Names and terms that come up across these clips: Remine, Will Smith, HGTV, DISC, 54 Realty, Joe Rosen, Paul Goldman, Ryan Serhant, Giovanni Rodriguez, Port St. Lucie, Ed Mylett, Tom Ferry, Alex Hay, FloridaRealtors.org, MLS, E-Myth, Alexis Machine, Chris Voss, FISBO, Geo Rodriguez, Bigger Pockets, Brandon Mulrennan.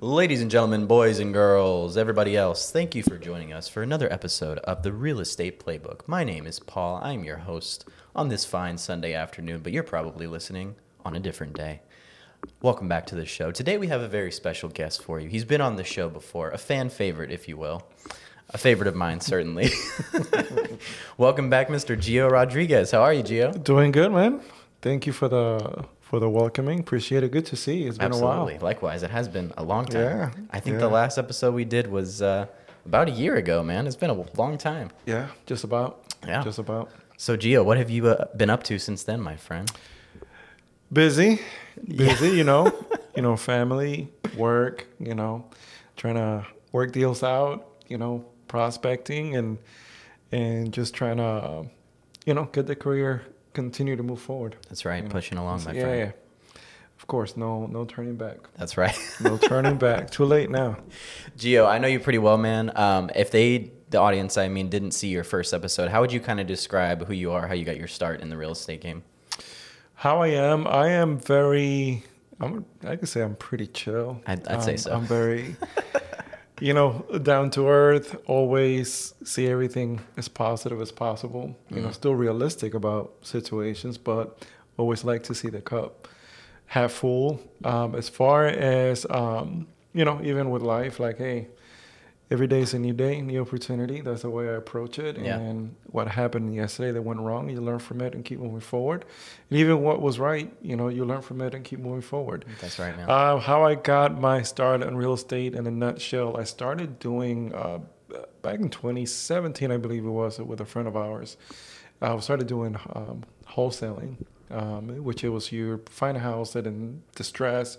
Ladies and gentlemen, boys and girls, everybody else, thank you for joining us for another episode of The Real Estate Playbook. My name is Paul. I'm your host on this fine Sunday afternoon, but you're probably listening on a different day. Welcome back to the show. Today we have a very special guest for you. He's been on the show before, a fan favorite, if you will. A favorite of mine, certainly. Welcome back, Mr. Geo Rodriguez. How are you, Geo? Doing good, man. Thank you for the welcoming. Appreciate it. Good to see you. It's been a while. Absolutely. Likewise. It has been a long time. Yeah. I think the last episode we did was about a year ago, man. It's been a long time. Yeah, just about. Yeah. Just about. So, Geo, what have you been up to since then, my friend? Busy, yeah. you know, family, work, trying to work deals out, prospecting and just trying to, get the career, continue to move forward. That's right. Pushing along, my friend. Yeah. Of course. No turning back. That's right. No turning back. Too late now. Geo, I know you pretty well, man. If the audience, didn't see your first episode, how would you kind of describe who you are, how you got your start in the real estate game? How I am very, I could say I'm pretty chill. I'd say so. I'm very... down to earth, always see everything as positive as possible, still realistic about situations, but always like to see the cup half full. As far as, even with life, like, hey, every day is a new day, new opportunity. That's the way I approach it. Yeah. And what happened yesterday that went wrong, you learn from it and keep moving forward. And even what was right, you learn from it and keep moving forward. That's right, man. How I got my start in real estate in a nutshell, I started doing, back in 2017, I believe it was, with a friend of ours. I started doing wholesaling, which it was you find a house that in distress,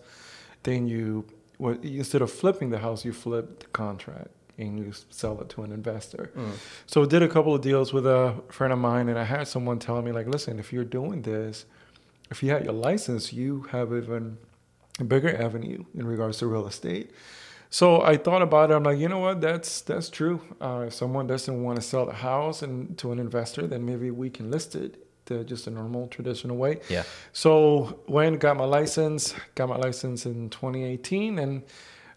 then instead of flipping the house, you flip the contract. And you sell it to an investor. Mm. So I did a couple of deals with a friend of mine, and I had someone tell me, like, listen, if you're doing this, if you had your license, you have even a bigger avenue in regards to real estate. So I thought about it. I'm like, you know what? That's true. If someone doesn't want to sell the house to an investor, then maybe we can list it just a normal, traditional way. Yeah. So got my license in 2018, and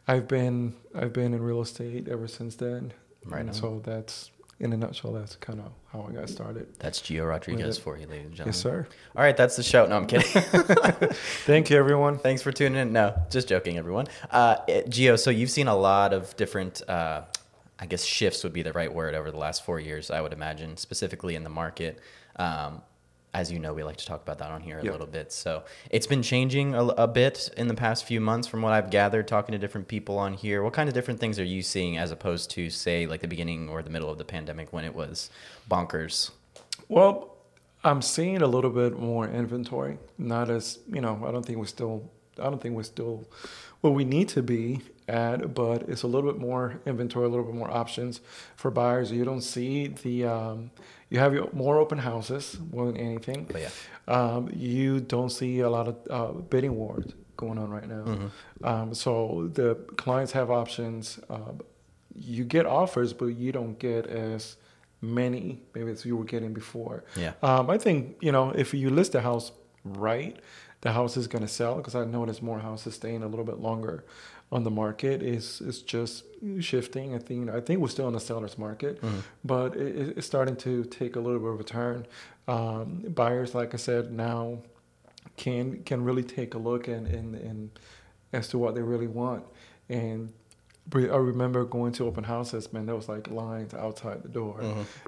I've been in real estate ever since then. Right. And so that's, in a nutshell, that's kind of how I got started. That's Geo Rodriguez for you, ladies and gentlemen. Yes, sir. All right, that's the show. No, I'm kidding. Thank you, everyone. Thanks for tuning in. No, just joking, everyone. Geo, so you've seen a lot of different, I guess shifts would be the right word, over the last 4 years, I would imagine, specifically in the market. As you know, we like to talk about that on here a little bit. So it's been changing a bit in the past few months from what I've gathered talking to different people on here. What kind of different things are you seeing as opposed to, say, like the beginning or the middle of the pandemic when it was bonkers? Well, I'm seeing a little bit more inventory. Not as, I don't think we're still where we need to be at, but it's a little bit more inventory, a little bit more options for buyers. You don't see the... You have more open houses more than anything. Oh, yeah. You don't see a lot of bidding wars going on right now. Mm-hmm. So the clients have options. You get offers, but you don't get as many maybe as you were getting before. Yeah. I think, if you list a house right, the house is going to sell, because I noticed more houses staying a little bit longer on the market. Is just shifting. I think we're still in the seller's market, but it's starting to take a little bit of a turn. Buyers, like I said, now can really take a look and as to what they really want. And I remember going to open houses, man, there was like lines outside the door,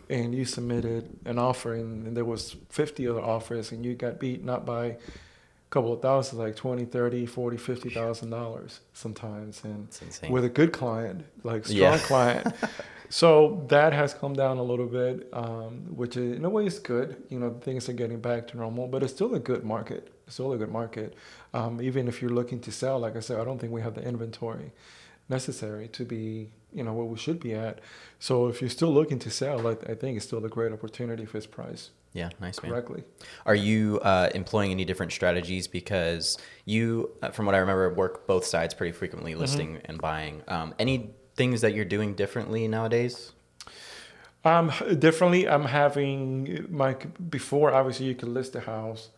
and you submitted an offer, and there was 50 other offers, and you got beat not by couple of thousands, like $20,000, $30,000, $40,000, $50,000 sometimes, and with a good client, like strong client. So that has come down a little bit, which is, in a way is good. Things are getting back to normal, but it's still a good market. Even if you're looking to sell, like I said, I don't think we have the inventory necessary to be, where we should be at. So if you're still looking to sell, I think it's still a great opportunity for its price. Yeah, nice, man. Correctly. Are you employing any different strategies? Because you, from what I remember, work both sides pretty frequently, listing and buying. Any things that you're doing differently nowadays? Differently, I'm having before, obviously, you could list a house,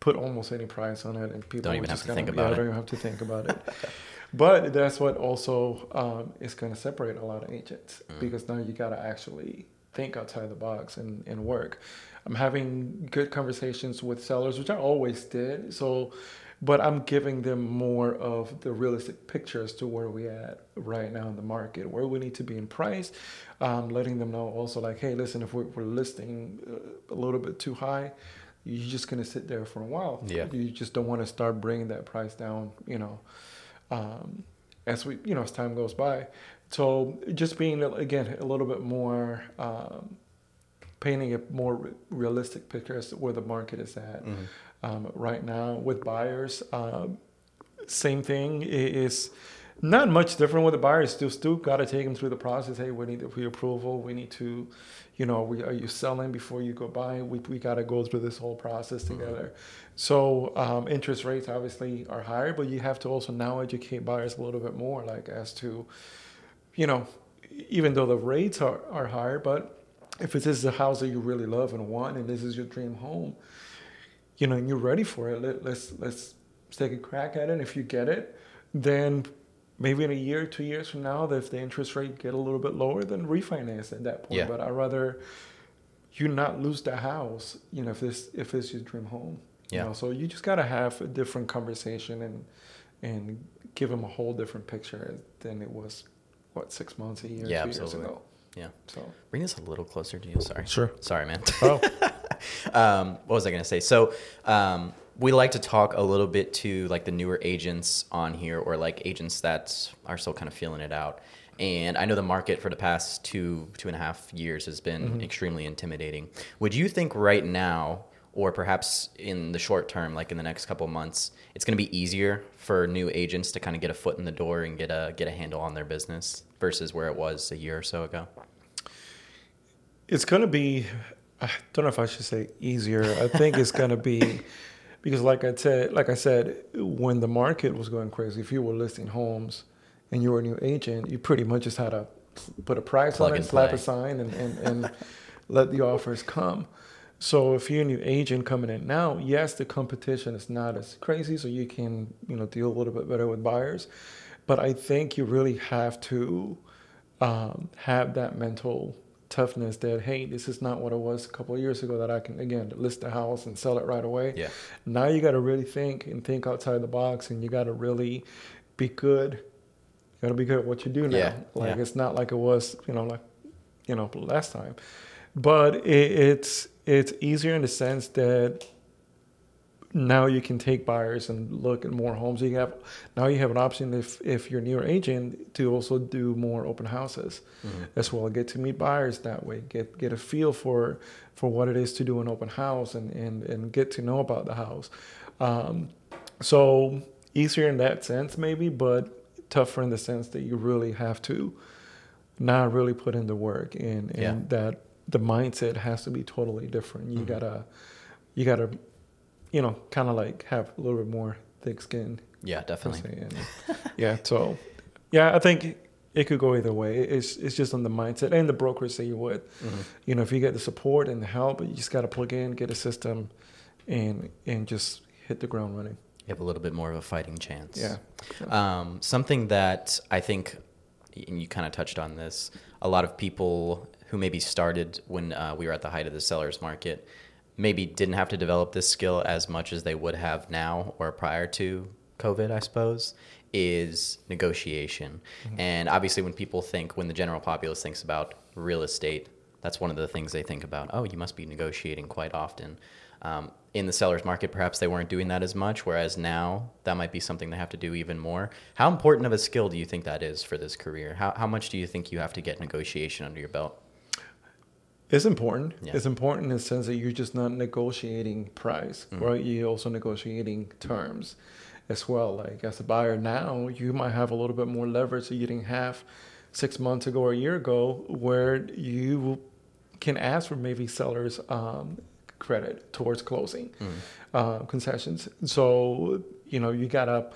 put almost any price on it, and people don't even have to think about it. But that's what also is going to separate a lot of agents, because now you got to actually think outside the box and work. I'm having good conversations with sellers, which I always did. So, but I'm giving them more of the realistic picture as to where we at right now in the market, where we need to be in price. Letting them know also like, hey, listen, if we're listing a little bit too high, you're just going to sit there for a while. Yeah. You just don't want to start bringing that price down, you know, as time goes by. So just being, again, a little bit more, painting a more realistic picture as to where the market is at. Mm-hmm. Right now with buyers, same thing. It is not much different with the buyers. Still got to take them through the process. Hey, we need the pre-approval. We need to, are you selling before you go buy? We got to go through this whole process together. Mm-hmm. So interest rates obviously are higher, but you have to also now educate buyers a little bit more, like as to, even though the rates are higher, but if this is a house that you really love and want, and this is your dream home, and you're ready for it, let's take a crack at it. If you get it, then maybe in a year, 2 years from now, if the interest rate get a little bit lower, then refinance at that point. Yeah. But I'd rather you not lose the house, if it's your dream home. Yeah. So you just got to have a different conversation and give them a whole different picture than it was, 6 months, a year, 2 years ago. Yeah. So bring this a little closer to you. Sorry. Sure. Sorry, man. Oh. What was I going to say? So, we like to talk a little bit to like the newer agents on here, or like agents that are still kind of feeling it out. And I know the market for the past two and a half years has been extremely intimidating. Would you think right now, or perhaps in the short term, like in the next couple of months, it's going to be easier for new agents to kind of get a foot in the door and get a handle on their business versus where it was a year or so ago? It's going to be, I don't know if I should say easier. I think it's going to be, because like I said, when the market was going crazy, if you were listing homes and you were a new agent, you pretty much just had to put a price on it, slap a sign and let the offers come. So if you're a new agent coming in now, yes, the competition is not as crazy, so you can deal a little bit better with buyers. But I think you really have to have that mental toughness that, hey, this is not what it was a couple of years ago that I can, again, list a house and sell it right away. Yeah. Now you got to really think outside the box, and you got to really be good. You got to be good at what you do now. Yeah. It's not like it was, last time. But it's easier in the sense that now you can take buyers and look at more homes. You have an option if you're a newer agent to also do more open houses as well. Get to meet buyers that way. Get a feel for what it is to do an open house and get to know about the house. So easier in that sense maybe, but tougher in the sense that you really have to not really put in the work and that the mindset has to be totally different. You gotta kind of like have a little bit more thick skin. Yeah, definitely. So I think it could go either way. It's just on the mindset and the brokerage that you would. If you get the support and the help, you just got to plug in, get a system, and just hit the ground running. You have a little bit more of a fighting chance. Yeah. Something that I think, and you kind of touched on this, a lot of people who maybe started when we were at the height of the seller's market maybe didn't have to develop this skill as much as they would have now or prior to COVID, I suppose, is negotiation. Mm-hmm. And obviously when the general populace thinks about real estate, that's one of the things they think about. Oh, you must be negotiating quite often. In the seller's market, perhaps they weren't doing that as much, whereas now that might be something they have to do even more. How important of a skill do you think that is for this career? How much do you think you have to get negotiation under your belt? It's important. Yeah. It's important in the sense that you're just not negotiating price, right? You're also negotiating terms as well. Like as a buyer now, you might have a little bit more leverage that you didn't have 6 months ago or a year ago, where you can ask for maybe sellers' credit towards closing concessions. So, you got to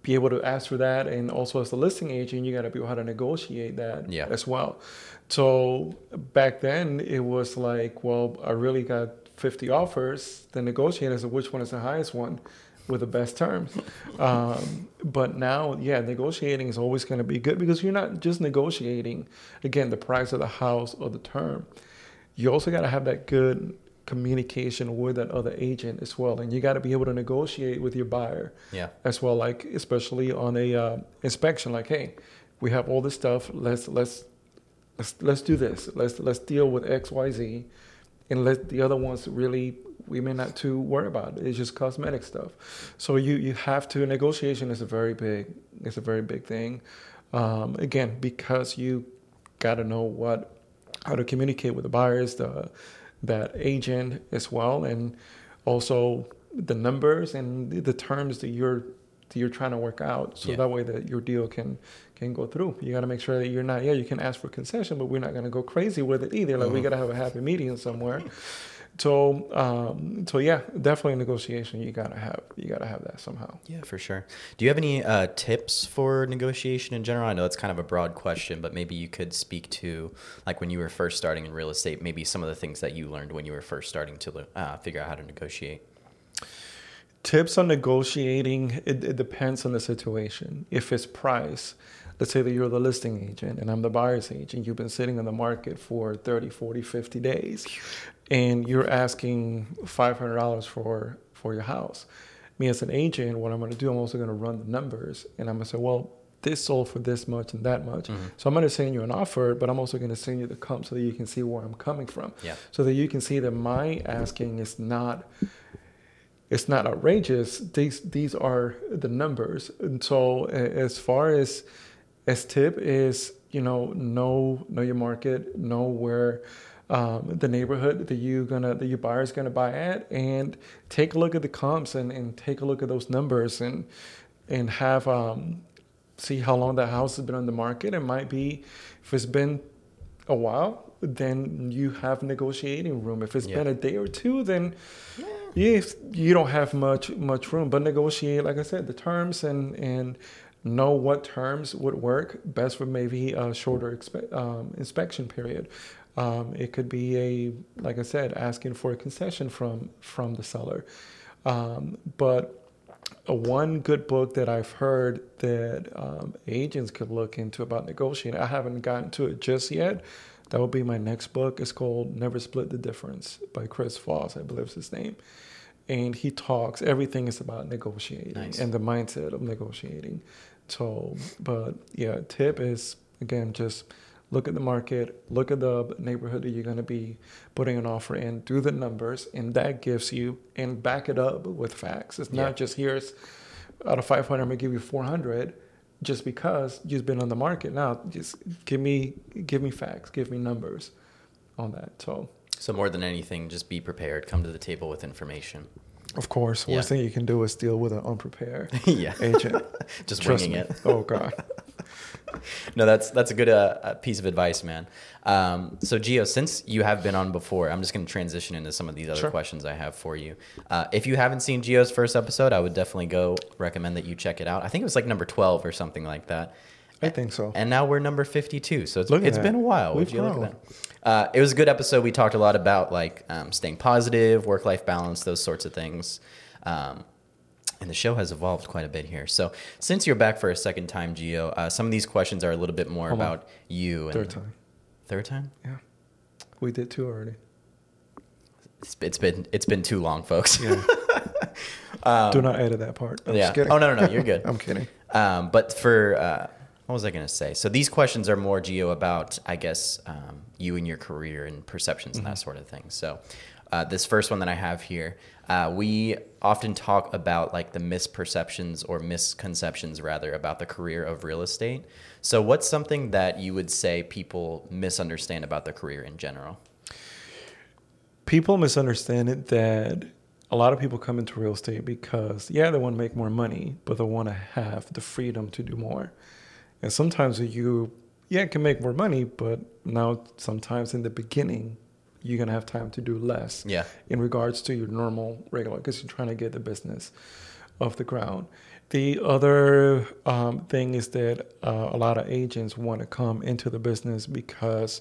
be able to ask for that. And also as a listing agent, you got to be able how to negotiate that as well. So back then it was like, well, I really got 50 offers. The negotiator said, which one is the highest one? with the best terms. But now, yeah, negotiating is always going to be good, because you're not just negotiating, again, the price of the house or the term. You also got to have that good communication with that other agent as well, and you got to be able to negotiate with your buyer as well, like especially on a inspection, like, hey, we have all this stuff, let's do this, let's deal with XYZ, and let the other ones really, we may not too worry about it. It's just cosmetic stuff. So you have to, negotiation is a very big thing, again, because you got to know how to communicate with the buyers, that agent as well, and also the numbers and the terms that you're trying to work out, so that way that your deal can go through. You got to make sure that you're not, you can ask for concession, but we're not going to go crazy with it either. Like, we got to have a happy medium somewhere. So definitely negotiation, you got to have that somehow. Yeah, for sure. Do you have any tips for negotiation in general? I know it's kind of a broad question, but maybe you could speak to, like, when you were first starting in real estate, maybe some of the things that you learned when you were first starting to figure out how to negotiate. Tips on negotiating, it depends on the situation. If it's price, let's say that you're the listing agent and I'm the buyer's agent, you've been sitting on the market for 30, 40, 50 days, and you're asking $500 for your house. Me as an agent, what I'm going to do, I'm also going to run the numbers, and I'm going to say, well, this sold for this much and that much. Mm-hmm. So I'm going to send you an offer, but I'm also going to send you the comp so that you can see where I'm coming from. Yeah. So that you can see that my asking is not... it's not outrageous. These are the numbers. And so as far as tip is, know your market, know where the neighborhood that your buyer is gonna buy at, and take a look at the comps and take a look at those numbers and have see how long that house has been on the market. It might be, if it's been a while, then you have negotiating room. If it's been a day or two, then you don't have much room. But negotiate, like I said, the terms and know what terms would work best for maybe a shorter inspection period. It could be like I said, asking for a concession from the seller. But one good book that I've heard that agents could look into about negotiating, I haven't gotten to it just yet. That will be my next book. It's called Never Split the Difference by Chris Voss, I believe is his name. And he talks, everything is about negotiating and the mindset of negotiating. So, but yeah, tip is, again, just look at the market, look at the neighborhood that you're going to be putting an offer in, do the numbers, and that gives you, and back it up with facts. It's not just here's out of 500, I'm going to give you 400. Just because you've been on the market now, just give me facts, give me numbers on that. So more than anything, just be prepared. Come to the table with information. Of course, worst thing you can do is deal with an unprepared agent. Just winging it. Oh God. No, that's a good piece of advice, man. So Geo, since you have been on before, I'm just going to transition into some of these other questions I have for you. If you haven't seen Geo's first episode, I would definitely go recommend that you check it out. I think it was like number 12 or something like that. I think so. And now we're number 52, so it's been a while. Would you look at that? It was a good episode. We talked a lot about like staying positive, work-life balance, those sorts of things. And the show has evolved quite a bit here. So since you're back for a second time, Geo, some of these questions are a little bit more about you. And Third time? Yeah. We did two already. It's been too long, folks. Yeah. Do not edit that part. I'm just kidding. Oh, no. You're good. I'm kidding. But for... what was I going to say? So these questions are more, Geo, about, I guess, you and your career and perceptions and that sort of thing. So this first one that I have here, we often talk about like the misperceptions or misconceptions rather about the career of real estate. So what's something that you would say people misunderstand about the career in general? People misunderstand it that a lot of people come into real estate because, they want to make more money, but they want to have the freedom to do more. And sometimes you, can make more money, but now sometimes in the beginning, you're going to have time to do less in regards to your regular, because you're trying to get the business off the ground. The other thing is that a lot of agents want to come into the business because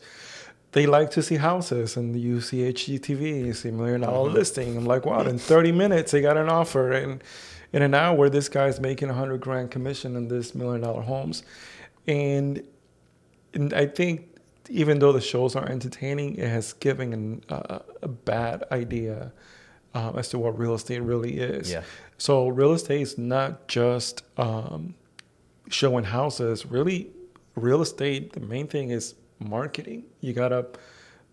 they like to see houses, and you see HGTV, you see $1 million listing. I'm like, wow, in 30 minutes they got an offer, and in an hour this guy's making $100,000 commission on this $1 million homes. And I think even though the shows are entertaining, it has given a bad idea as to what real estate really is. Yeah. So real estate is not just showing houses. Really, real estate, the main thing is marketing. You got to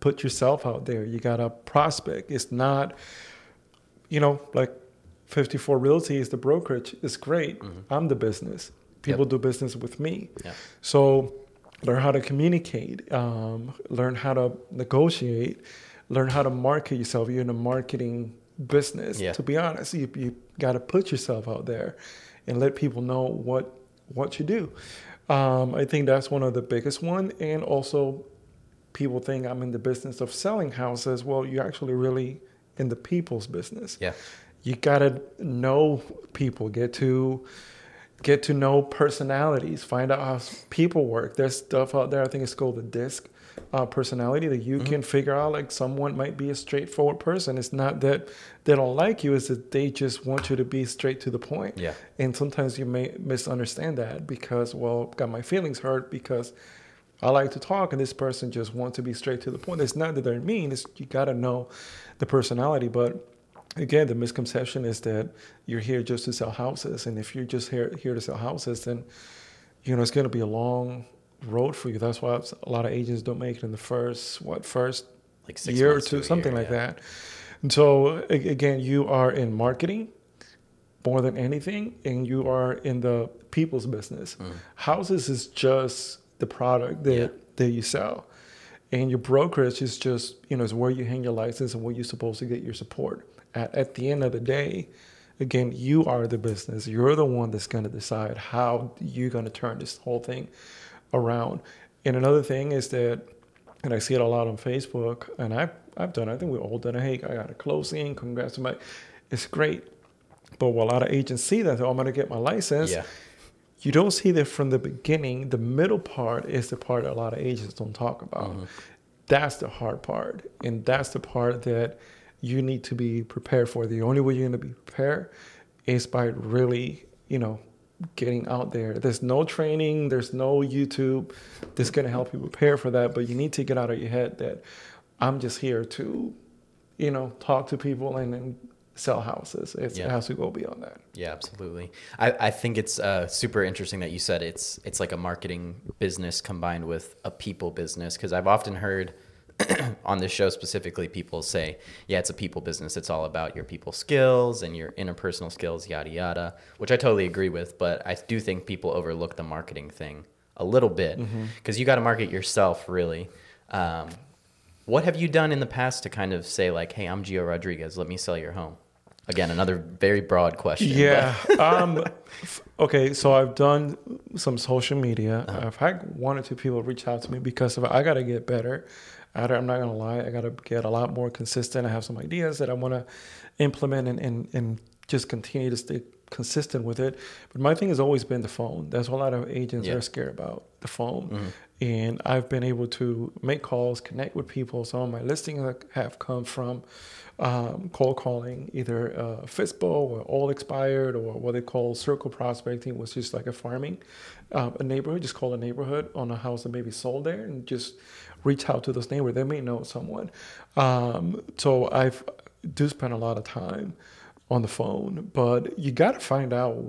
put yourself out there. You got to prospect. It's not, like 54 Realty is the brokerage. It's great. Mm-hmm. I'm the business. People do business with me. Yep. So learn how to communicate, learn how to negotiate, learn how to market yourself. You're in a marketing business. Yeah. To be honest, you got to put yourself out there and let people know what you do. I think that's one of the biggest one. And also people think I'm in the business of selling houses. Well, you're actually really in the people's business. Yeah. You got to know people, get to know personalities, find out how people work. There's stuff out there. I think it's called the DISC personality that you can figure out. Like, someone might be a straightforward person. It's not that they don't like you, it's that they just want you to be straight to the point. Yeah. And sometimes you may misunderstand that because, got my feelings hurt because I like to talk and this person just wants to be straight to the point. It's not that they're mean. It's you got to know the personality, but again, the misconception is that you're here just to sell houses. And if you're just here to sell houses, then, it's going to be a long road for you. That's why a lot of agents don't make it in the first 6 year or two, something like that. And so, again, you are in marketing more than anything, and you are in the people's business. Mm. Houses is just the product that you sell. And your brokerage is just, is where you hang your license and where you're supposed to get your support. At the end of the day, again, you are the business. You're the one that's going to decide how you're going to turn this whole thing around. And another thing is that, and I see it a lot on Facebook, and I've done it. I think we've all done it. Hey, I got a closing. Congrats to my... It's great. But a lot of agents see that, I'm going to get my license. Yeah. You don't see that from the beginning. The middle part is the part a lot of agents don't talk about. Mm-hmm. That's the hard part. And that's the part that... you need to be prepared for. The only way you're going to be prepared is by really, getting out there. There's no training. There's no YouTube that's going to help you prepare for that. But you need to get out of your head that I'm just here to, talk to people and then sell houses. It has to go beyond that. Yeah, absolutely. I think it's super interesting that you said it's like a marketing business combined with a people business, because I've often heard on this show specifically, people say, it's a people business. It's all about your people skills and your interpersonal skills, yada, yada, which I totally agree with. But I do think people overlook the marketing thing a little bit, because you got to market yourself, really. What have you done in the past to kind of say, like, hey, I'm Geo Rodriguez. Let me sell your home. Again, another very broad question. Yeah. Okay, so I've done some social media. I've had one or two people reach out to me because of it. I got to get better. I'm not going to lie. I got to get a lot more consistent. I have some ideas that I want to implement and just continue to stay consistent with it. But my thing has always been the phone. That's what a lot of agents are scared about, the phone. Mm-hmm. And I've been able to make calls, connect with people. Some of my listings have come from cold calling, either FISBO or all expired, or what they call circle prospecting, which is like a farming, a neighborhood. Just call a neighborhood on a house that maybe sold there and just reach out to those neighbors. They may know someone. So I've do spend a lot of time on the phone, but you got to find out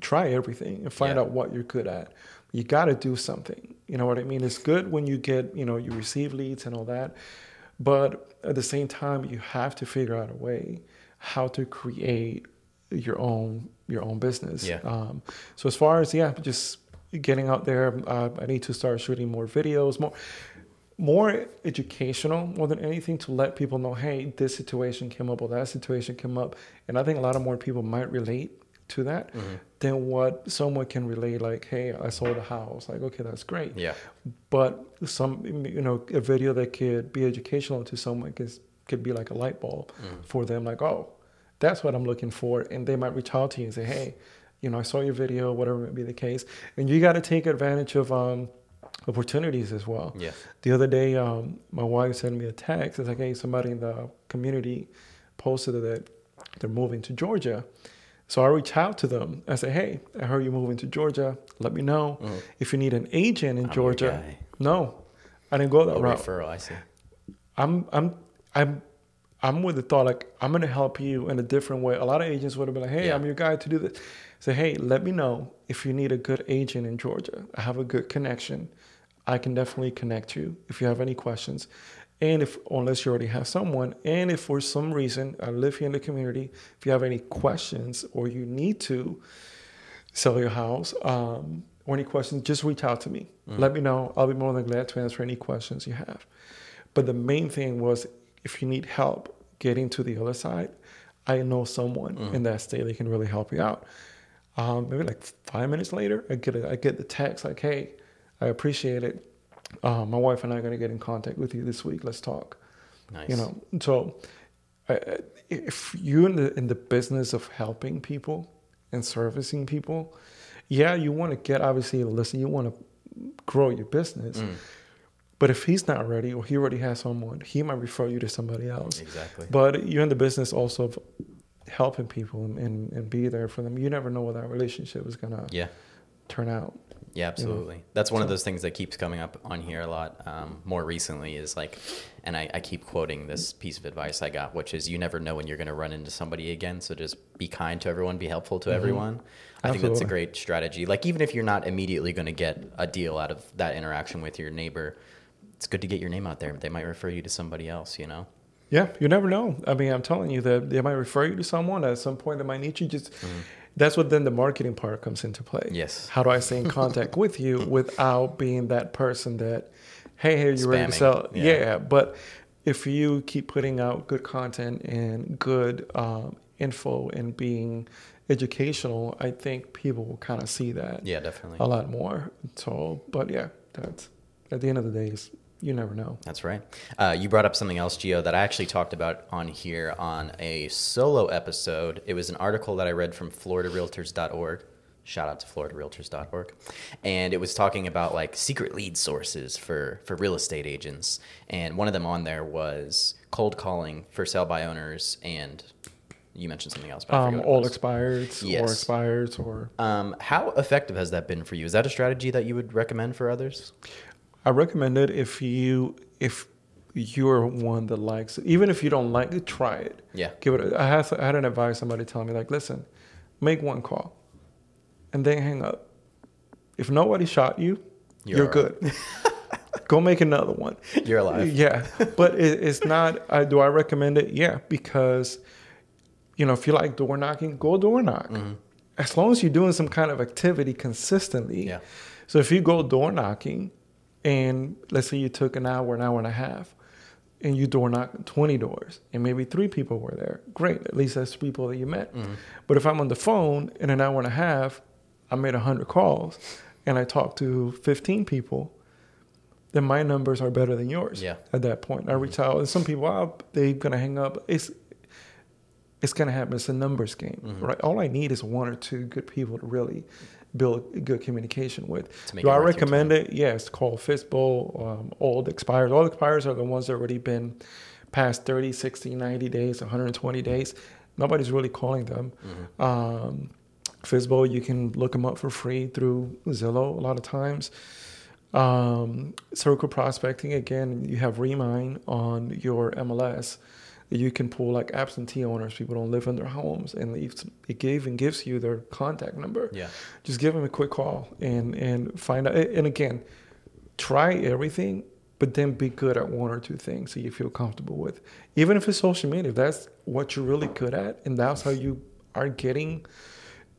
try everything and find out what you're good at. You got to do something. You know what I mean? It's good when you get, you receive leads and all that. But at the same time, you have to figure out a way how to create your own business. Yeah. So as far as, just getting out there, I need to start shooting more videos, more educational more than anything, to let people know, hey, this situation came up or that situation came up. And I think a lot of more people might relate to that than what someone can relate, like, hey, I sold a house. Like, okay, that's great. Yeah. But a video that could be educational to someone could be like a light bulb for them. Like, oh, that's what I'm looking for. And they might reach out to you and say, hey, I saw your video, whatever may be the case. And you got to take advantage of opportunities as well. Yeah. The other day, my wife sent me a text. It's like, hey, somebody in the community posted that they're moving to Georgia. So I reached out to them. I said, hey, I heard you're moving to Georgia. Let me know if you need an agent in Georgia. No, I didn't go that route. Referral, I see. I'm with the thought, like, I'm going to help you in a different way. A lot of agents would have been like, hey, I'm your guy to do this. Say, hey, let me know if you need a good agent in Georgia. I have a good connection. I can definitely connect you if you have any questions. And unless you already have someone, and if for some reason I live here in the community, if you have any questions or you need to sell your house or any questions, just reach out to me. Mm-hmm. Let me know. I'll be more than glad to answer any questions you have. But the main thing was, if you need help getting to the other side, I know someone in that state that can really help you out. Maybe like 5 minutes later, I get the text like, hey, I appreciate it. My wife and I are going to get in contact with you this week. Let's talk. Nice. You know, so if you're in the business of helping people and servicing people, you want to get, obviously, listen, you want to grow your business. Mm. But if he's not ready or he already has someone, he might refer you to somebody else. Exactly. But you're in the business also of helping people and be there for them. You never know what that relationship is going to turn out. Yeah, absolutely. You know? That's one of those things that keeps coming up on here a lot more recently is like, and I keep quoting this piece of advice I got, which is you never know when you're going to run into somebody again. So just be kind to everyone, be helpful to everyone. I think that's a great strategy. Like even if you're not immediately going to get a deal out of that interaction with your neighbor, it's good to get your name out there. They might refer you to somebody else, you know? Yeah, you never know. I mean, I'm telling you that they might refer you to someone. At some point, they might need you. Just that's what then the marketing part comes into play. Yes. How do I stay in contact with you without being that person that, hey, you're ready to sell? Yeah. But if you keep putting out good content and good info and being educational, I think people will kind of see that. Yeah, definitely. A lot more. So, but yeah, that's at the end of the day is. You never know. That's right. You brought up something else, Geo, that I actually talked about on here on a solo episode. It was an article that I read from FloridaRealtors.org. Shout out to FloridaRealtors.org. And it was talking about like secret lead sources for real estate agents. And one of them on there was cold calling for sale by owners and... You mentioned something else. But all expireds or expireds. How effective has that been for you? Is that a strategy that you would recommend for others? I recommend it if you're one that likes it. Even if you don't like it, try it. Yeah. Give it. I had an advice somebody telling me like, listen, make one call, and then hang up. If nobody shot you, you're good. Go make another one. You're alive. Yeah, but it's not. Do I recommend it? Yeah, because you know if you like door knocking, go door knock. Mm-hmm. As long as you're doing some kind of activity consistently. Yeah. So if you go door knocking. And let's say you took an hour and a half, and you door knocked 20 doors, and maybe 3 people were there. Great. At least that's 3 people that you met. Mm-hmm. But if I'm on the phone in an hour and a half, I made 100 calls, and I talked to 15 people, then my numbers are better than yours at that point. I reach out, and some people, they're going to hang up. It's going to happen. It's a numbers game, right? All I need is 1 or 2 good people to really build good communication with. Do I recommend it? Yes. Call FISBO, old expires. All expires are the ones that already been past 30, 60, 90 days, 120 days. Nobody's really calling them. Mm-hmm. FISBO, you can look them up for free through Zillow a lot of times. Circle prospecting, again, you have Remine on your MLS. You can pull like absentee owners, people don't live in their homes, and it gives you their contact number. Yeah, just give them a quick call and find out. And again, try everything, but then be good at 1 or 2 things that you feel comfortable with. Even if it's social media, if that's what you're really good at, and that's how you are getting,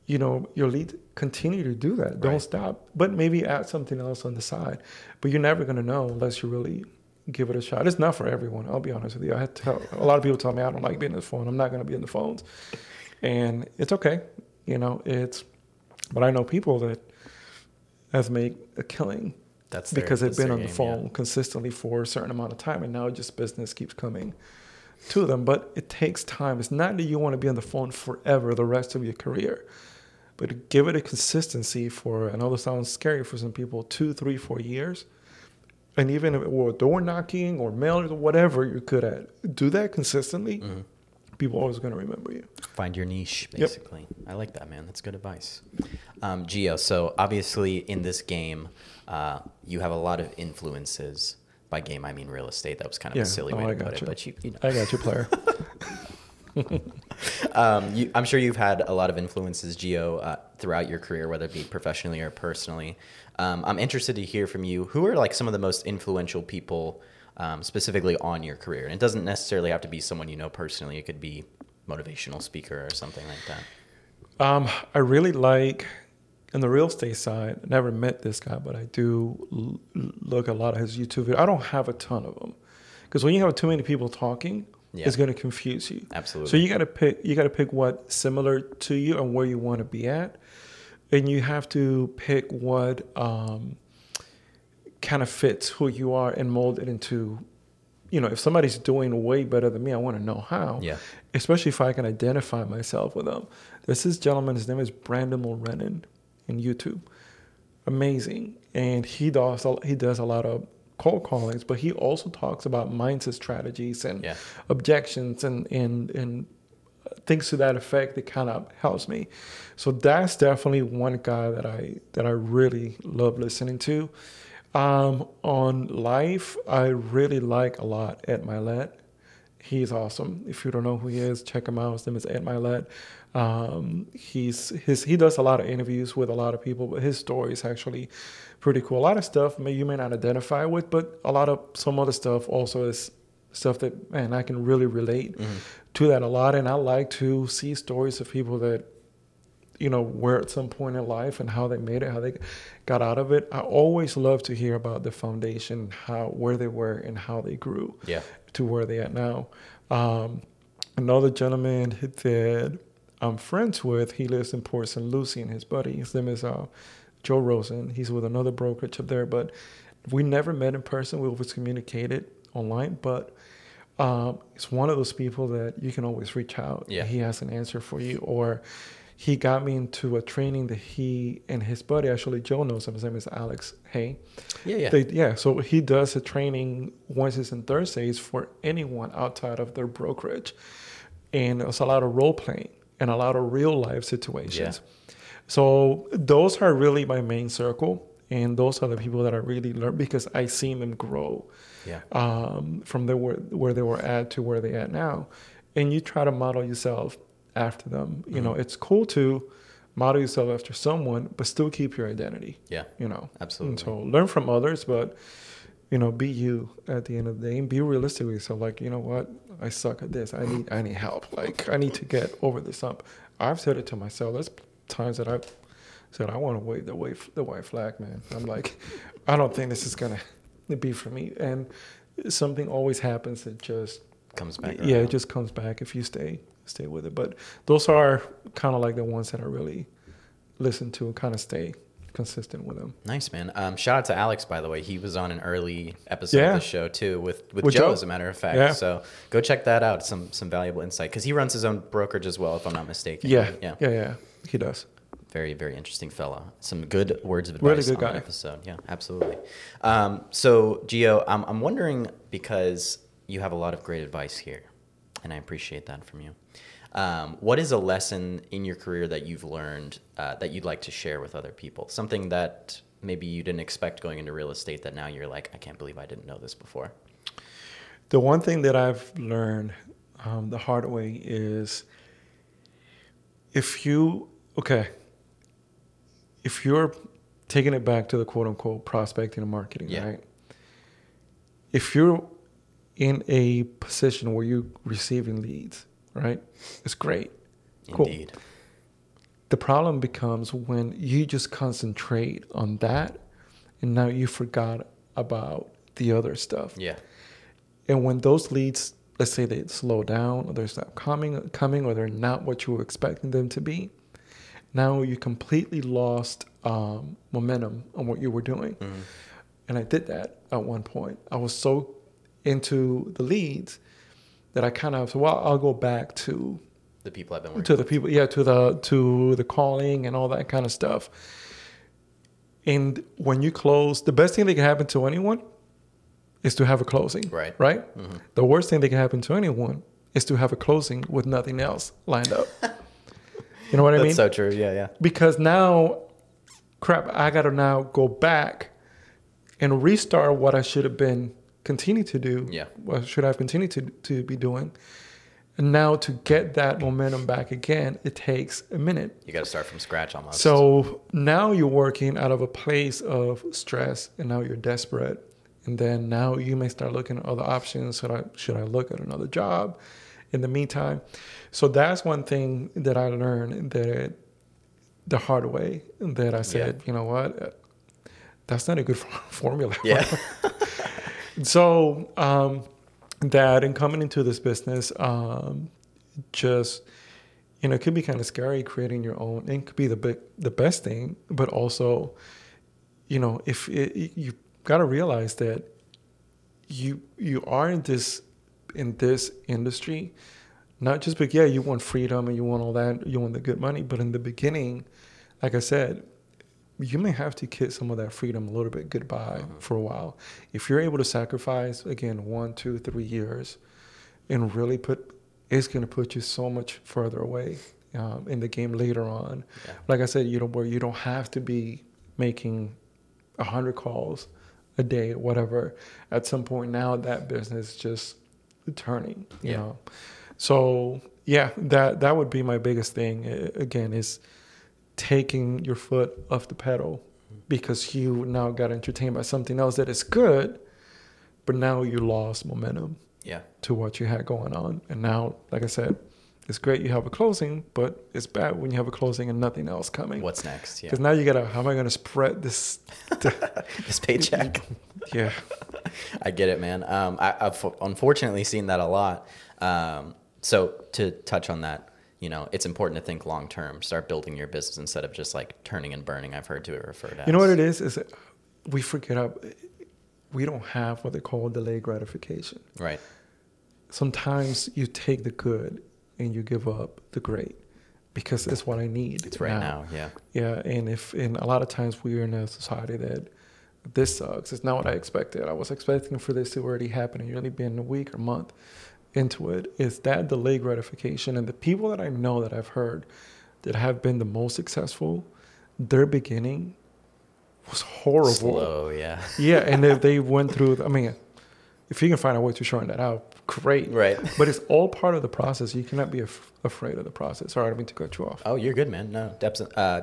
you know, your lead. Continue to do that. Right. Don't stop. But maybe add something else on the side. But you're never gonna know unless you really. Give it a shot. It's not for everyone. I'll be honest with you. I had to tell a lot of people tell me I don't like being on the phone. I'm not going to be on the phones, and it's okay. You know, but I know people that have made a killing. That's because they've been on the phone consistently for a certain amount of time, and now just business keeps coming to them. But it takes time. It's not that you want to be on the phone forever the rest of your career, but give it a consistency for. I know this sounds scary for some people. 2, 3, 4 years. And even if it were door knocking or mailers or whatever you're good at, do that consistently. Mm-hmm. People are always going to remember you. Find your niche, basically. Yep. I like that, man. That's good advice. Geo, so obviously in this game, you have a lot of influences. By game, I mean real estate. That was kind of a silly way to put it. But you know. I got you, player. I'm sure you've had a lot of influences, Geo, throughout your career, whether it be professionally or personally. I'm interested to hear from you. Who are like some of the most influential people specifically on your career? And it doesn't necessarily have to be someone you know personally. It could be a motivational speaker or something like that. I really like, in the real estate side, I never met this guy, but I do look at a lot of his YouTube videos. I don't have a ton of them. Because when you have too many people talking, it's going to confuse you. Absolutely. So you got to pick what's similar to you and where you want to be at. And you have to pick what kind of fits who you are and mold it into, you know, if somebody's doing way better than me, I want to know how. Yeah. Especially if I can identify myself with them. There's this gentleman, his name is Brandon Mulrennan. In YouTube, amazing, and he does a lot of cold callings, but he also talks about mindset strategies and objections and things to that effect. That kind of helps me. So that's definitely one guy that I really love listening to. On life, I really like a lot Ed Mylett. He's awesome. If you don't know who he is, check him out. His name is Ed Mylett. He does a lot of interviews with a lot of people, but his story is actually pretty cool. A lot of stuff you may not identify with, but a lot of some other stuff also is stuff that, man, I can really relate to that a lot. And I like to see stories of people that, you know, were at some point in life and how they made it, how they got out of it. I always love to hear about the foundation, where they were and how they grew to where they are now. Another gentleman that I'm friends with, he lives in Port St. Lucie, and his buddy, his name is Joe Rosen. He's with another brokerage up there, but we never met in person. We always communicated online, but it's one of those people that you can always reach out. Yeah. He has an answer for you, or he got me into a training that he and his buddy, actually Joe knows him, his name is Alex Hay. So he does a training Wednesdays and Thursdays for anyone outside of their brokerage, and it's a lot of role playing and a lot of real life situations. Yeah. So those are really my main circle. And those are the people that I really learned, because I seen them grow from where they were at to where they are at now. And you try to model yourself after them. You know, it's cool to model yourself after someone, but still keep your identity. Yeah, you know, absolutely. And so learn from others, but, you know, be you at the end of the day and be realistic with yourself. Like, you know what? I suck at this. I need help. Like, I need to get over this hump. I've said it to myself. There's times that I've said, I want to wave the white flag, man. I'm like, I don't think this is going to be for me. And something always happens that just comes back. Yeah, around. It just comes back if you stay with it. But those are kind of like the ones that I really listen to and kind of stay consistent with him. Nice, man. Shout out to Alex, by the way. He was on an early episode of the show too with Joe, as a matter of fact. Yeah. So go check that out. Some valuable insight, because he runs his own brokerage as well, if I'm not mistaken. Yeah. He does. Very, very interesting fella. Some good words of advice really good on guy. That episode. Yeah, absolutely. So Geo, I'm wondering, because you have a lot of great advice here, and I appreciate that from you. What is a lesson in your career that you've learned that you'd like to share with other people? Something that maybe you didn't expect going into real estate that now you're like, I can't believe I didn't know this before. The one thing that I've learned the hard way is if you're taking it back to the quote unquote prospecting and marketing, right? If you're in a position where you're receiving leads, right? It's great. Indeed. Cool. The problem becomes when you just concentrate on that and now you forgot about the other stuff. Yeah. And when those leads, let's say they slow down or they stop coming or they're not what you were expecting them to be, now you completely lost momentum on what you were doing. Mm-hmm. And I did that at one point. I was so into the leads that I kind of, I'll go back to the people I've been working with. To the calling and all that kind of stuff. And when you close, the best thing that can happen to anyone is to have a closing, right? Mm-hmm. The worst thing that can happen to anyone is to have a closing with nothing else lined up. You know what I mean? That's so true. Yeah, yeah. Because now, crap, I got to now go back and restart what I should have been continued to do. Yeah. What should I have continued to be doing? And now to get that momentum back again, it takes a minute. You got to start from scratch almost. So now you're working out of a place of stress, and now you're desperate. And then now you may start looking at other options. Should I look at another job in the meantime? So that's one thing that I learned that the hard way, that I said, You know what? That's not a good formula. Yeah. So that, and coming into this business, just, you know, it could be kind of scary creating your own. It could be the best thing, but also, you know, you got to realize that you are in this industry, not just but you want freedom and you want all that, you want the good money, but in the beginning, like I said, you may have to kiss some of that freedom a little bit goodbye for a while. If you're able to sacrifice, again, 1, 2, 3 years, and really it's going to put you so much further away in the game later on. Yeah. Like I said, where you don't have to be making 100 calls a day, whatever. At some point now, that business just turning, you know? So that would be my biggest thing, again, is taking your foot off the pedal, because you now got entertained by something else that is good, but now you lost momentum to what you had going on. And now, like I said, it's great you have a closing, but it's bad when you have a closing and nothing else coming. What's next? Because now you got to, how am I going to spread this paycheck? Yeah. I get it, man. I've unfortunately seen that a lot. So to touch on that, you know, it's important to think long-term, start building your business instead of just like turning and burning. I've heard to it referred as. You know what it is we forget we don't have what they call delayed gratification. Right. Sometimes you take the good and you give up the great, because it's what I need. It's right now. Yeah. And a lot of times we are in a society that this sucks. It's not what I expected. I was expecting for this to already happen. And you've only been a week or month into it. It's that delayed gratification. And the people that I know that I've heard that have been the most successful, their beginning was horrible. Slow, yeah. Yeah, and they went through, I mean, if you can find a way to shorten that out, great. Right. But it's all part of the process. You cannot be afraid of the process. Sorry, I didn't mean to cut you off. Oh, you're good, man. No,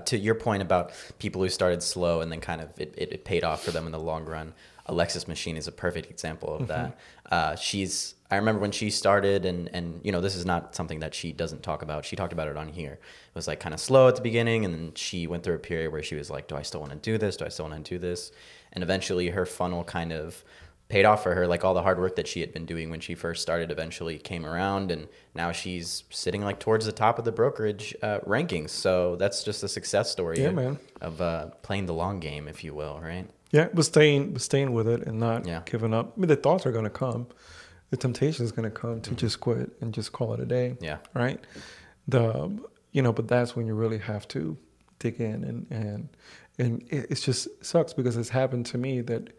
to your point about people who started slow and then kind of it paid off for them in the long run. Alexis Machine is a perfect example of that. I remember when she started, and you know, this is not something that she doesn't talk about. She talked about it on here. It was like kind of slow at the beginning, and then she went through a period where she was like, do I still want to do this? And eventually her funnel kind of paid off for her. Like all the hard work that she had been doing when she first started eventually came around, and now she's sitting like towards the top of the brokerage rankings. So that's just a success story of playing the long game, if you will, right? Yeah, but staying with it and not giving up. I mean, the thoughts are going to come. The temptation is going to come to just quit and just call it a day. Yeah. Right? But that's when you really have to dig in. And it just sucks, because it's happened to me that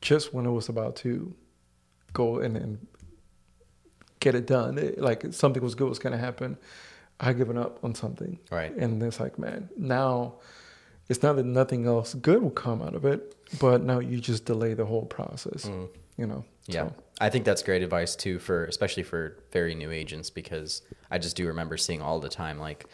just when it was about to go and get it done, something was good was going to happen, I had given up on something. Right. And it's like, man, now it's not that nothing else good will come out of it, but now you just delay the whole process, you know? Yeah. So I think that's great advice too, especially for very new agents, because I just do remember seeing all the time, like,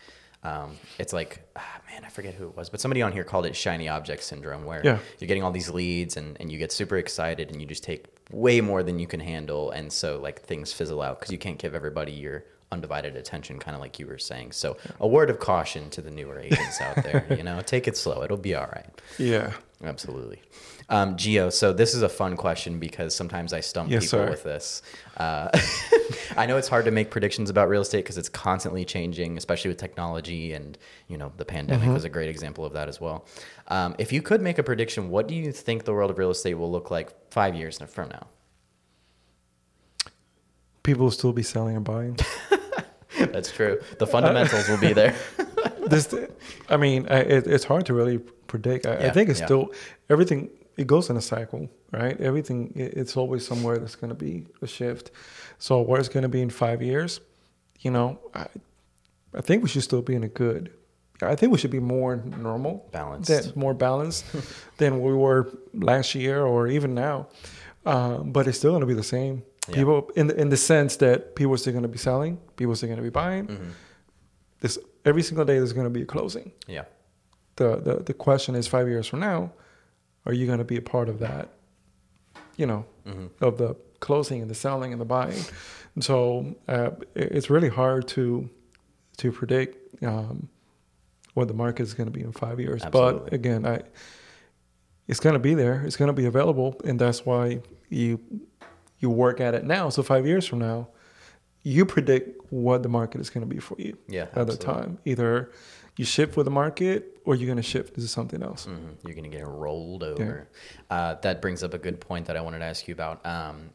it's like, man, I forget who it was, but somebody on here called it shiny object syndrome, where you're getting all these leads and you get super excited and you just take way more than you can handle. And so like things fizzle out, because you can't give everybody your undivided attention, kind of like you were saying. So a word of caution to the newer agents out there, you know, take it slow. It'll be all right. Yeah, absolutely. Geo, so this is a fun question, because sometimes I stump people with this. I know it's hard to make predictions about real estate because it's constantly changing, especially with technology, and you know, the pandemic was a great example of that as well. If you could make a prediction, what do you think the world of real estate will look like 5 years from now? People will still be selling and buying. That's true. The fundamentals will be there. It's hard to really predict. I think it's still everything. it goes in a cycle, right? Everything, it's always somewhere that's going to be a shift. So where it's going to be in 5 years, you know, I think we should still be in a good, I think we should be more normal. Balanced. More balanced than we were last year or even now. But it's still going to be the same. Yeah. People, in the sense that people are still going to be selling, people are still going to be buying. Mm-hmm. This every single day there's going to be a closing. Yeah. The question is, 5 years from now, are you going to be a part of that? You know, mm-hmm. of the closing and the selling and the buying. And so it's really hard to predict what the market is going to be in 5 years. Absolutely. But again, it's going to be there. It's going to be available, and that's why you work at it now. So 5 years from now, you predict what the market is going to be for you at the time. Either you shift with the market or you're going to shift to something else. Mm-hmm. You're going to get rolled over. Yeah. That brings up a good point that I wanted to ask you about.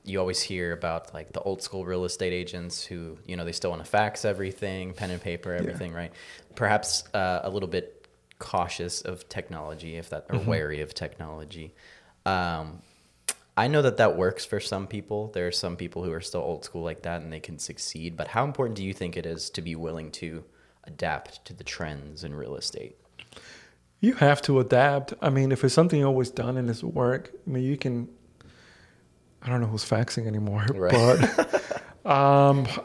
You always hear about like the old school real estate agents who, you know, they still want to fax everything, pen and paper, everything, right? Perhaps a little bit cautious of technology, if that, or wary of technology. I know that works for some people. There are some people who are still old school like that and they can succeed, but how important do you think it is to be willing to adapt to the trends in real estate? You have to adapt. I mean, if it's something you always done and it's work, I mean, you can, I don't know who's faxing anymore, right.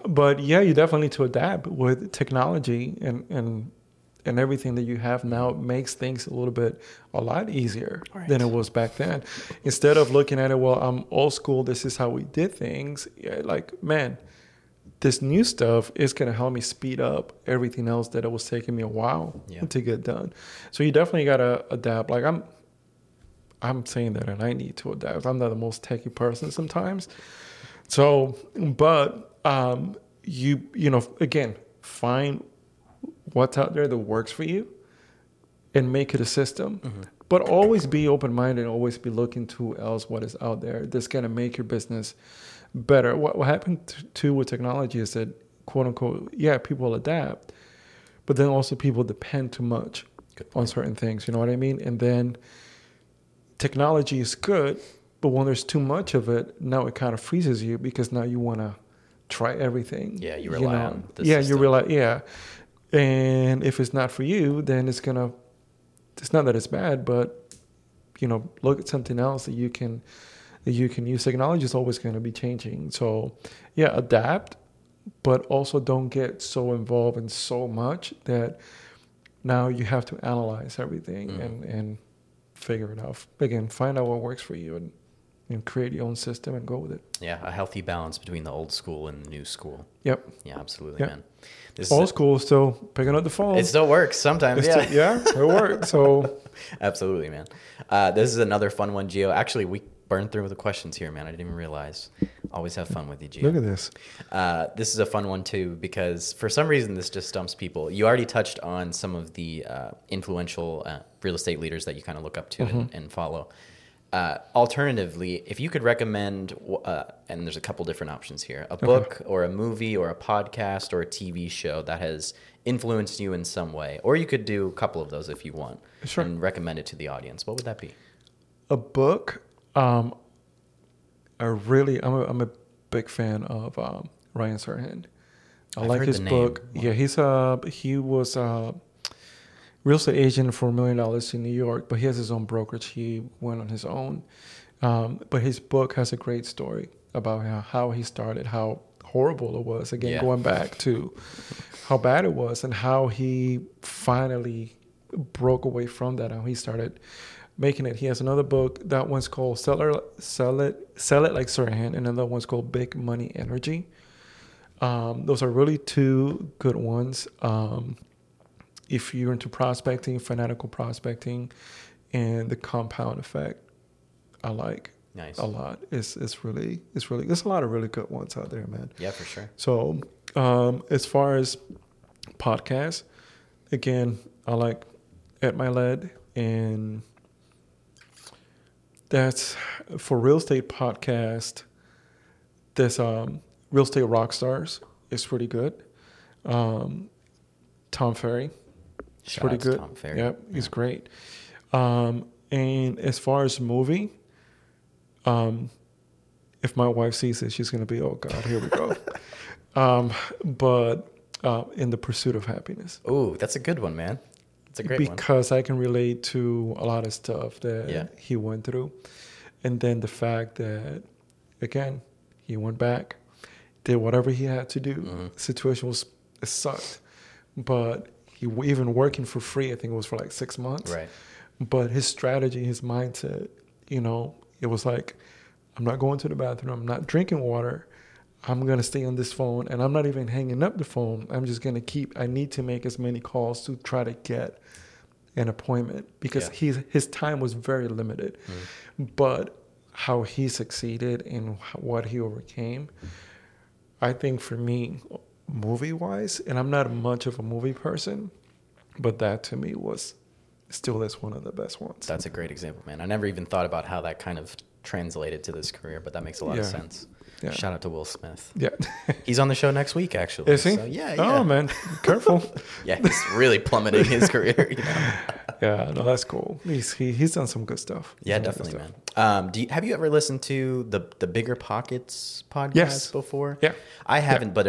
but yeah, you definitely need to adapt with technology and everything that you have now makes things a lot easier than it was back then. Instead of looking at it, well, I'm old school, this is how we did things. Yeah, like, man, this new stuff is going to help me speed up everything else that it was taking me a while to get done. So you definitely got to adapt. Like I'm saying that, and I need to adapt. I'm not the most techie person sometimes. So, but you know, again, find what's out there that works for you and make it a system, but always be open-minded, always be looking to else what is out there that's going to make your business better. What happened too with technology is that, quote unquote, people adapt, but then also people depend too much on certain things, you know what I mean? And then technology is good, but when there's too much of it, now it kind of freezes you because now you want to try everything. Yeah, you rely on the system. And if it's not for you, then it's not that it's bad, but, you know, look at something else that you can use. Technology is always going to be changing. So yeah, adapt, but also don't get so involved in so much that now you have to analyze everything and figure it out. Again, find out what works for you and create your own system and go with it. Yeah, a healthy balance between the old school and the new school. Yep. Yeah, absolutely, man. Old school is still picking up the phone. It still works sometimes, it works, so. Absolutely, man. This is another fun one, Geo. Actually, we burned through the questions here, man. I didn't even realize. Always have fun with you, Geo. Look at this. This is a fun one, too, because for some reason this just stumps people. You already touched on some of the influential real estate leaders that you kind of look up to and follow. Alternatively, if you could recommend, and there's a couple different options here, a book or a movie or a podcast or a TV show that has influenced you in some way, or you could do a couple of those if you want and recommend it to the audience, what would that be? A book. I'm a big fan of Ryan Serhant. I've like his book. Wow. Yeah, he was real estate agent for $1 million in New York, but he has his own brokerage. He went on his own. But his book has a great story about how he started, how horrible it was. Again, going back to how bad it was and how he finally broke away from that, how he started making it. He has another book. That one's called Sell It Like Serhant, and another one's called Big Money Energy. Those are really two good ones. If you're into prospecting, fanatical prospecting, and the compound effect, I like a lot. It's really there's a lot of really good ones out there, man. Yeah, for sure. So as far as podcasts, again, I like Ed Mylett, and that's for real estate podcast. There's Real Estate Rock Stars. It's pretty good. Tom Ferry. It's pretty good. Tom Ferry. Yep, he's great. And as far as moving, if my wife sees it, she's going to be, oh God, here we go. But in the pursuit of happiness. Oh, that's a good one, man. That's a great one. Because I can relate to a lot of stuff that he went through. And then the fact that, again, he went back, did whatever he had to do. Mm-hmm. The situation sucked. But he even working for free, I think it was for like 6 months. Right. But his strategy, his mindset, it was like, I'm not going to the bathroom. I'm not drinking water. I'm going to stay on this phone. And I'm not even hanging up the phone. I'm just going to I need to make as many calls to try to get an appointment. Because his time was very limited. Mm-hmm. But how he succeeded and what he overcame, I think for me, movie-wise, and I'm not much of a movie person, but that to me was still is one of the best ones. That's a great example, man. I never even thought about how that kind of translated to this career, but that makes a lot of sense. Yeah. Shout out to Will Smith. Yeah. He's on the show next week, actually. Is he? So, yeah. Oh, man. Careful. Yeah, he's really plummeting his career. Yeah, no, that's cool. He's done some good stuff. Yeah, definitely, man. Have you ever listened to the Bigger Pockets podcast before? Yeah. I haven't, but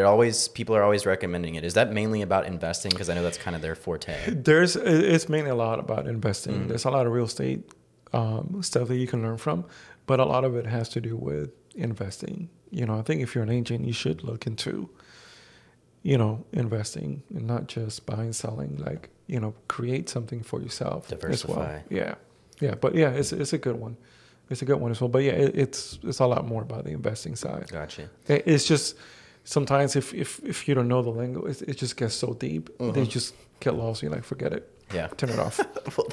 people are always recommending it. Is that mainly about investing? Because I know that's kind of their forte. It's mainly a lot about investing. Mm-hmm. There's a lot of real estate stuff that you can learn from, but a lot of it has to do with investing. I think if you're an agent, you should look into, investing and not just buying, selling, create something for yourself. Diversify. As well. Yeah. Yeah. But yeah, it's a good one. It's a good one as well. But yeah, it's a lot more about the investing side. Gotcha. It's just sometimes if you don't know the lingo, it just gets so deep. Mm-hmm. They just get lost. You're like, forget it. Yeah. Turn it off. Well,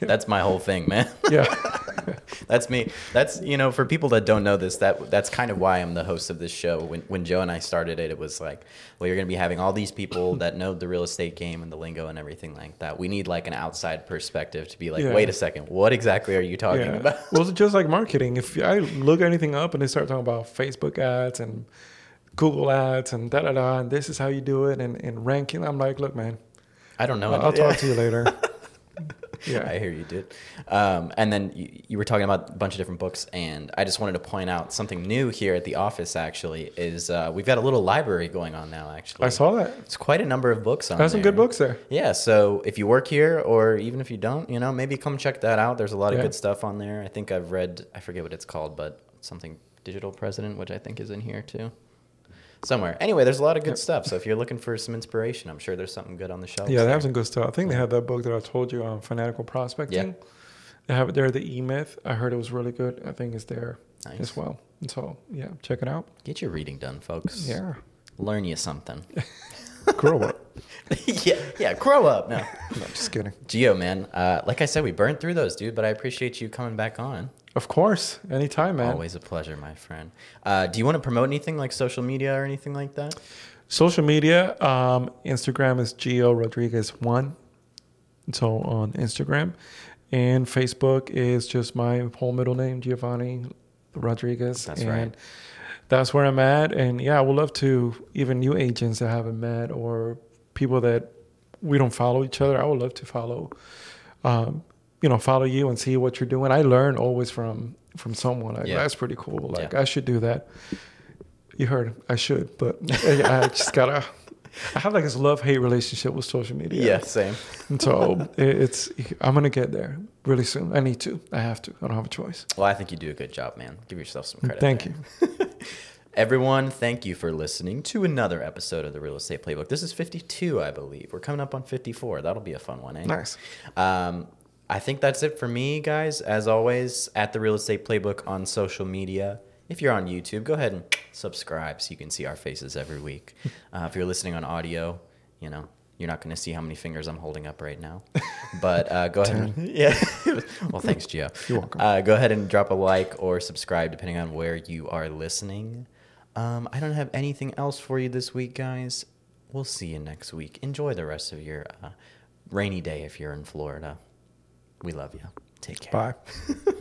that's my whole thing, man. Yeah. That's me. That's, for people that don't know this, that's kind of why I'm the host of this show. When Joe and I started it, it was like, well, you're going to be having all these people that know the real estate game and the lingo and everything like that. We need an outside perspective to be like, wait a second, what exactly are you talking about? Well, it's just like marketing. If I look anything up and they start talking about Facebook ads and Google ads and da-da-da, and this is how you do it and ranking, I'm like, look, man. I don't know. I'll talk to you later. Yeah, I hear you, dude. And then you were talking about a bunch of different books, and I just wanted to point out something new here at the office, actually, is we've got a little library going on now, actually. I saw that. It's quite a number of books on there. There's some good books there. Yeah, so if you work here, or even if you don't, maybe come check that out. There's a lot of good stuff on there. I think I've read, I forget what it's called, but something Digital President, which I think is in here, too. Somewhere. Anyway, there's a lot of good stuff. So if you're looking for some inspiration, I'm sure there's something good on the shelf. Yeah, they have some good stuff. I think they have that book that I told you on Fanatical Prospecting. Yeah. They have it there, The E-Myth. I heard it was really good. I think it's there as well. And so, yeah, check it out. Get your reading done, folks. Yeah. Learn you something. Grow up. yeah, grow up. No. No, just kidding. Geo, man. Like I said, we burned through those, dude, but I appreciate you coming back on. Of course. Anytime, man. Always a pleasure, my friend. Do you want to promote anything like social media or anything like that? Social media, Instagram is Geo Rodriguez1. So on Instagram. And Facebook is just my whole middle name, Giovanni Rodriguez. That's right. That's where I'm at. And yeah, I would love to, even new agents that I haven't met or people that we don't follow each other, I would love to follow follow you and see what you're doing. I learn always from someone. That's pretty cool. I should do that. You heard, I should, but I just gotta. I have this love-hate relationship with social media. Yeah, same. And so I'm gonna get there really soon. I need to. I have to. I don't have a choice. Well, I think you do a good job, man. Give yourself some credit. Thank you. Everyone, thank you for listening to another episode of The Real Estate Playbook. This is 52, I believe. We're coming up on 54. That'll be a fun one, eh? Nice. I think that's it for me, guys. As always, at The Real Estate Playbook on social media. If you're on YouTube, go ahead and subscribe so you can see our faces every week. If you're listening on audio, you're not going to see how many fingers I'm holding up right now. But go ahead. Yeah. Well, thanks, Gio. You're welcome. Go ahead and drop a like or subscribe, depending on where you are listening. I don't have anything else for you this week, guys. We'll see you next week. Enjoy the rest of your rainy day if you're in Florida. We love you. Take care. Bye.